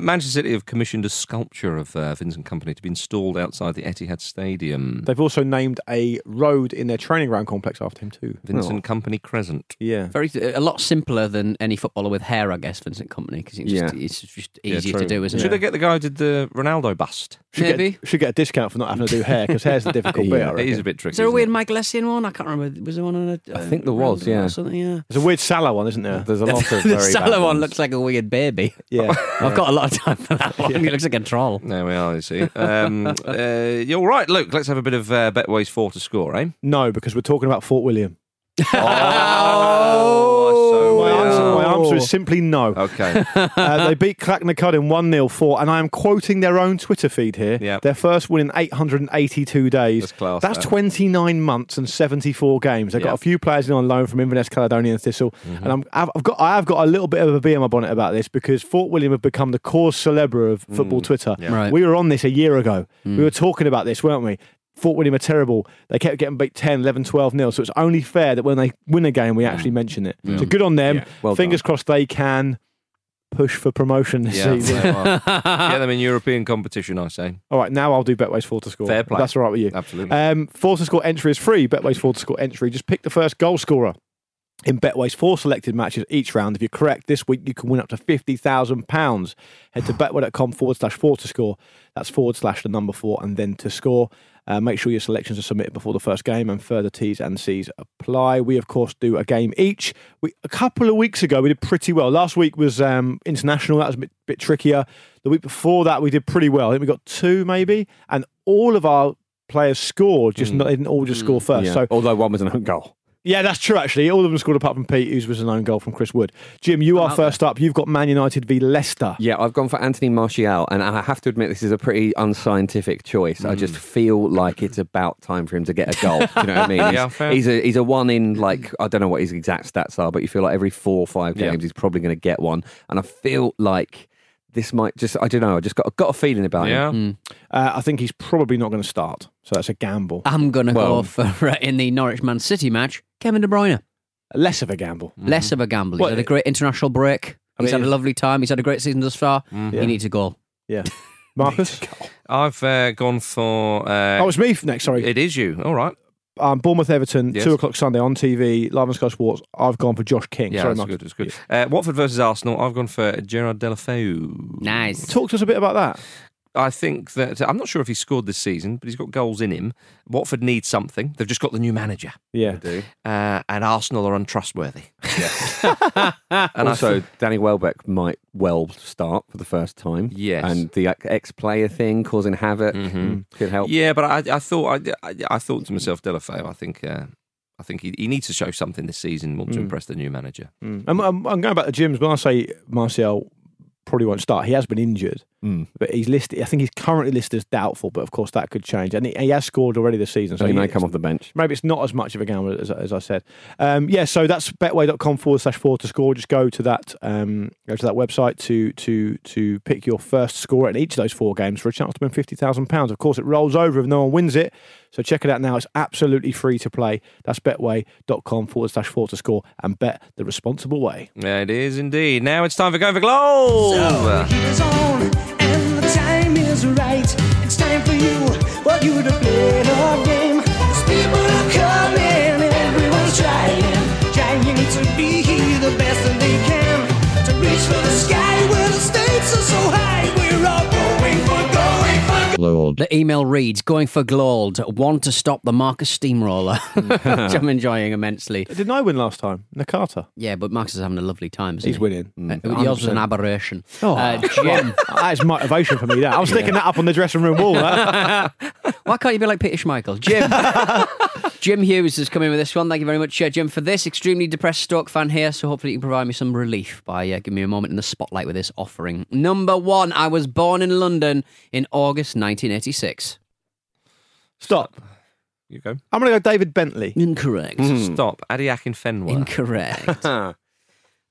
Manchester City have commissioned a sculpture of Vincent Kompany to be installed outside the Etihad Stadium. They've also named a road in their training ground complex after him too. Vincent Kompany Crescent. Yeah, a lot simpler than any footballer with hair, I guess. Vincent Kompany, because it's just easier to do, isn't it? Should they get the guy who did the Ronaldo bust? Should get a discount for not having to do hair, because hair's the difficult bit. It is a bit tricky. Is there a weird Mike Lessian one? I can't remember. Was there one on a? I think there was. Yeah. Yeah. There's a weird Salah one, isn't there? There's a lot of the Salah one looks like a weird baby. Yeah. I've got a lot of time for that one. It looks like a troll. There we are. You see. You're right, Luke. Let's have a bit of Betway's four to score, eh? No, because we're talking about Fort William. My answer is simply no. Okay. They beat Clacknacud in 1-0, and I am quoting their own Twitter feed here. Yep. Their first win in 882 days. That's class. That's 29 months and 74 games. I've got a few players in on loan from Inverness, Caledonia and Thistle, and I have got a little bit of a bee in my bonnet about this, because Fort William have become the cause célèbre of football Twitter. Yeah. Right. We were on this a year ago. We were talking about this, weren't we? Fort William are terrible. They kept getting beat 10, 11, 12 nil. So it's only fair that when they win a game, we actually mention it. Yeah. So good on them. Yeah. Well Fingers crossed they can push for promotion this season. Get them in European competition, I say. All right, now I'll do Betway's 4 to score. Fair play. That's all right with you. Absolutely. 4 to score entry is free. Betway's 4 to score entry. Just pick the first goal scorer in Betway's 4 selected matches each round. If you're correct this week, you can win up to £50,000. Head to betway.com/4 to score. That's /4 and then to score. Make sure your selections are submitted before the first game, and further T's and C's apply. We, of course, do a game each. A couple of weeks ago, we did pretty well. Last week was international. That was a bit trickier. The week before that, we did pretty well. I think we got 2, maybe. And all of our players scored. They didn't all just score first. Yeah. So, although one was an own goal. Yeah, that's true, actually. All of them scored apart from Pete, whose was an own goal from Chris Wood. Jim, you are first up. You've got Man United v Leicester. Yeah, I've gone for Anthony Martial, and I have to admit this is a pretty unscientific choice. I just feel like it's about time for him to get a goal. Do you know what I mean? He's a one in, like, I don't know what his exact stats are, but you feel like every 4 or 5 games he's probably going to get one. And I feel like this might just, I don't know, I just got a feeling about him. I think he's probably not going to start, so that's a gamble. I'm going to go for, in the Norwich-Man City match, Kevin De Bruyne. Less of a gamble. Less of a gamble. He's had a great international break. He's had a lovely time. He's had a great season thus far. He needs a goal. Yeah. Marcus? I've gone for... it's me next, sorry. It is you. All right. Bournemouth-Everton, 2 o'clock Sunday on TV, live on Sky Sports. I've gone for Josh King. Yeah, Sorry, that's good. Watford versus Arsenal, I've gone for Gerard Deulofeu. Nice. Talk to us a bit about that. I think that, I'm not sure if he scored this season, but he's got goals in him. Watford needs something. They've just got the new manager. Yeah. They do. And Arsenal are untrustworthy. Yeah. And also, Danny Welbeck might well start for the first time. Yes. And the ex-player thing causing havoc could help. Yeah, but I thought to myself, Deulofeu, I think he needs to show something this season to impress the new manager. I'm going back to Jim's. When I say Martial probably won't start, he has been injured, but he's listed. I think he's currently listed as doubtful, but of course that could change. And he has scored already this season, so he may come off the bench. Maybe it's not as much of a gamble as I said. So that's betway.com/4 to score. Just go to that website to pick your first score in each of those 4 games for a chance to win £50,000. Of course, it rolls over if no one wins it. So check it out now. It's absolutely free to play. That's betway.com/4 to score, and bet the responsible way. Yeah, it is indeed. Now it's time for Go for Goal. So the heat is on and the time is right. It's time for you to play the game. Because people are coming, everyone's trying to be the best that they can. To reach for the sky where the stakes are so high. We're all going for gold. The email reads, going for Glold, want to stop the Marcus Steamroller, which I'm enjoying immensely. Didn't I win last time? Nakata. Yeah, but Marcus is having a lovely time. He's winning. Yours was an aberration. Jim. That is motivation for me, that. I was sticking that up on the dressing room wall. Why can't you be like Peter Schmeichel? Jim. Jim Hughes has come in with this one. Thank you very much, Jim, for this. Extremely depressed Stoke fan here, so hopefully you can provide me some relief by giving me a moment in the spotlight with this offering. Number 1, I was born in London in August 1986. Stop. You go. I'm going to go David Bentley. Incorrect. Stop. Adi Akinfenwa. Incorrect.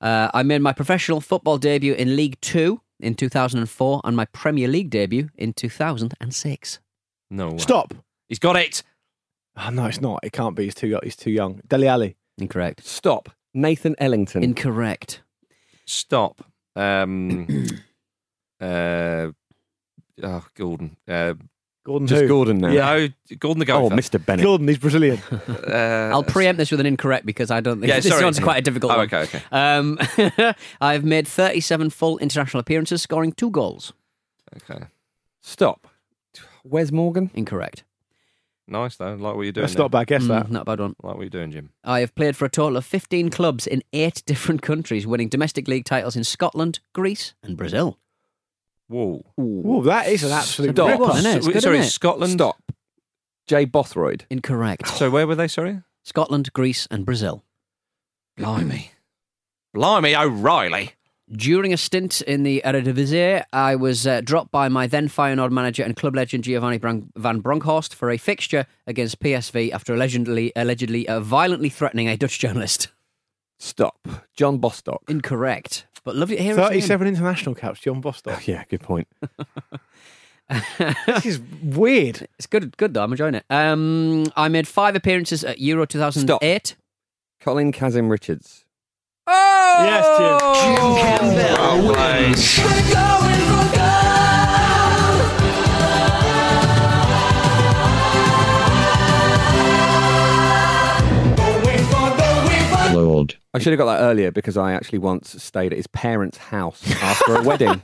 I made my professional football debut in League 2 in 2004 and my Premier League debut in 2006. No way. Stop. He's got it. Oh, no, it's not. It can't be. He's too young. Dele Alli. Incorrect. Stop. Nathan Ellington. Incorrect. Stop. Gordon. Gordon just who? Gordon now. Yeah. No, Gordon the goalkeeper. Oh, Mr. Bennett. Gordon, he's Brazilian. I'll preempt this with an incorrect because I don't think this one's quite a difficult one. Okay. I've made 37 full international appearances, scoring 2 goals. Okay. Stop. Wes Morgan? Incorrect. Nice, though. Like what you're doing. That's not a bad guess, that. Not a bad one. Like what you're doing, Jim. I have played for a total of 15 clubs in 8 different countries, winning domestic league titles in Scotland, Greece and Brazil. Whoa. Whoa, that is an absolute dot. Sorry, Scotland. Stop. Jay Bothroyd. Incorrect. So where were they, sorry? Scotland, Greece and Brazil. Blimey. Blimey, O'Reilly. During a stint in the Eredivisie, I was dropped by my then Feyenoord manager and club legend Giovanni van Bronckhorst for a fixture against PSV after allegedly violently threatening a Dutch journalist. Stop. John Bostock. Incorrect. But lovely to hear 37 international caps, John Bostock. Oh, yeah, good point. This is weird. It's good though, I'm enjoying it. I made 5 appearances at Euro 2008. Stop. Colin Kazim Richards. Oh! Yes, Jim. Jim Campbell. Always. We're going for gold. Going for Lord. I should have got that earlier because I actually once stayed at his parents' house after a wedding.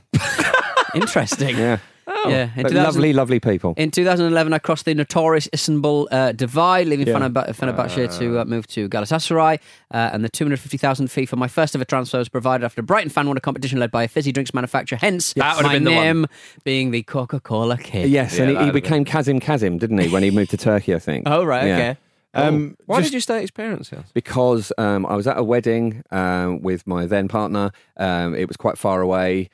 Interesting. Yeah. Oh, yeah, lovely people. In 2011, I crossed the notorious Istanbul divide, leaving Fenerbahce to move to Galatasaray, and the £250,000 fee for my first ever transfer was provided after a Brighton fan won a competition led by a fizzy drinks manufacturer. Hence, my name being the Coca-Cola Kid. Yes, yeah, and he became Kazim, didn't he, when he moved to Turkey, I think. Oh, right, yeah. Okay. Why did you stay at his parents' house? Because I was at a wedding with my then partner. It was quite far away.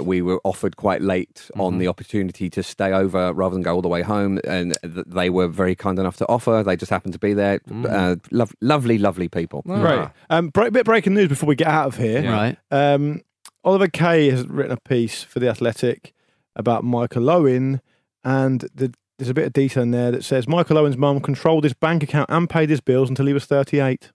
We were offered quite late on the opportunity to stay over rather than go all the way home, and they were very kind enough to offer. They just happened to be there. Lovely people. Right. Bit breaking news before we get out of here. Yeah. Right. Oliver Kay has written a piece for The Athletic about Michael Owen, and there's a bit of detail in there that says Michael Owen's mum controlled his bank account and paid his bills until he was 38.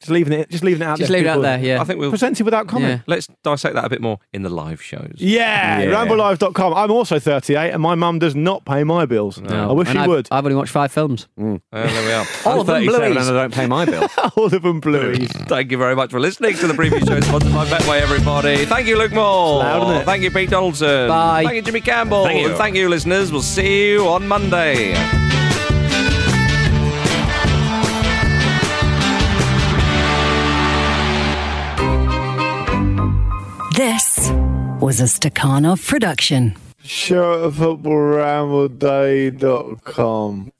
Just leaving it out there. Yeah. I think we'll present it without comment. Yeah. Let's dissect that a bit more in the live shows. Yeah. Ramblelive.com. I'm also 38 and my mum does not pay my bills. No. I wish she would. I've only watched 5 films. There we are. All of them Blueies. And I don't pay my bills. All of them Blueies. Thank you very much for listening to the preview show sponsored by Betway, everybody. Thank you, Luke Moore. Loud, isn't it? Thank you, Pete Donaldson. Bye. Thank you, Jimmy Campbell. Thank you. And thank you, listeners. We'll see you on Monday. This was a Stakhanov production. ShowFootballRambleday.com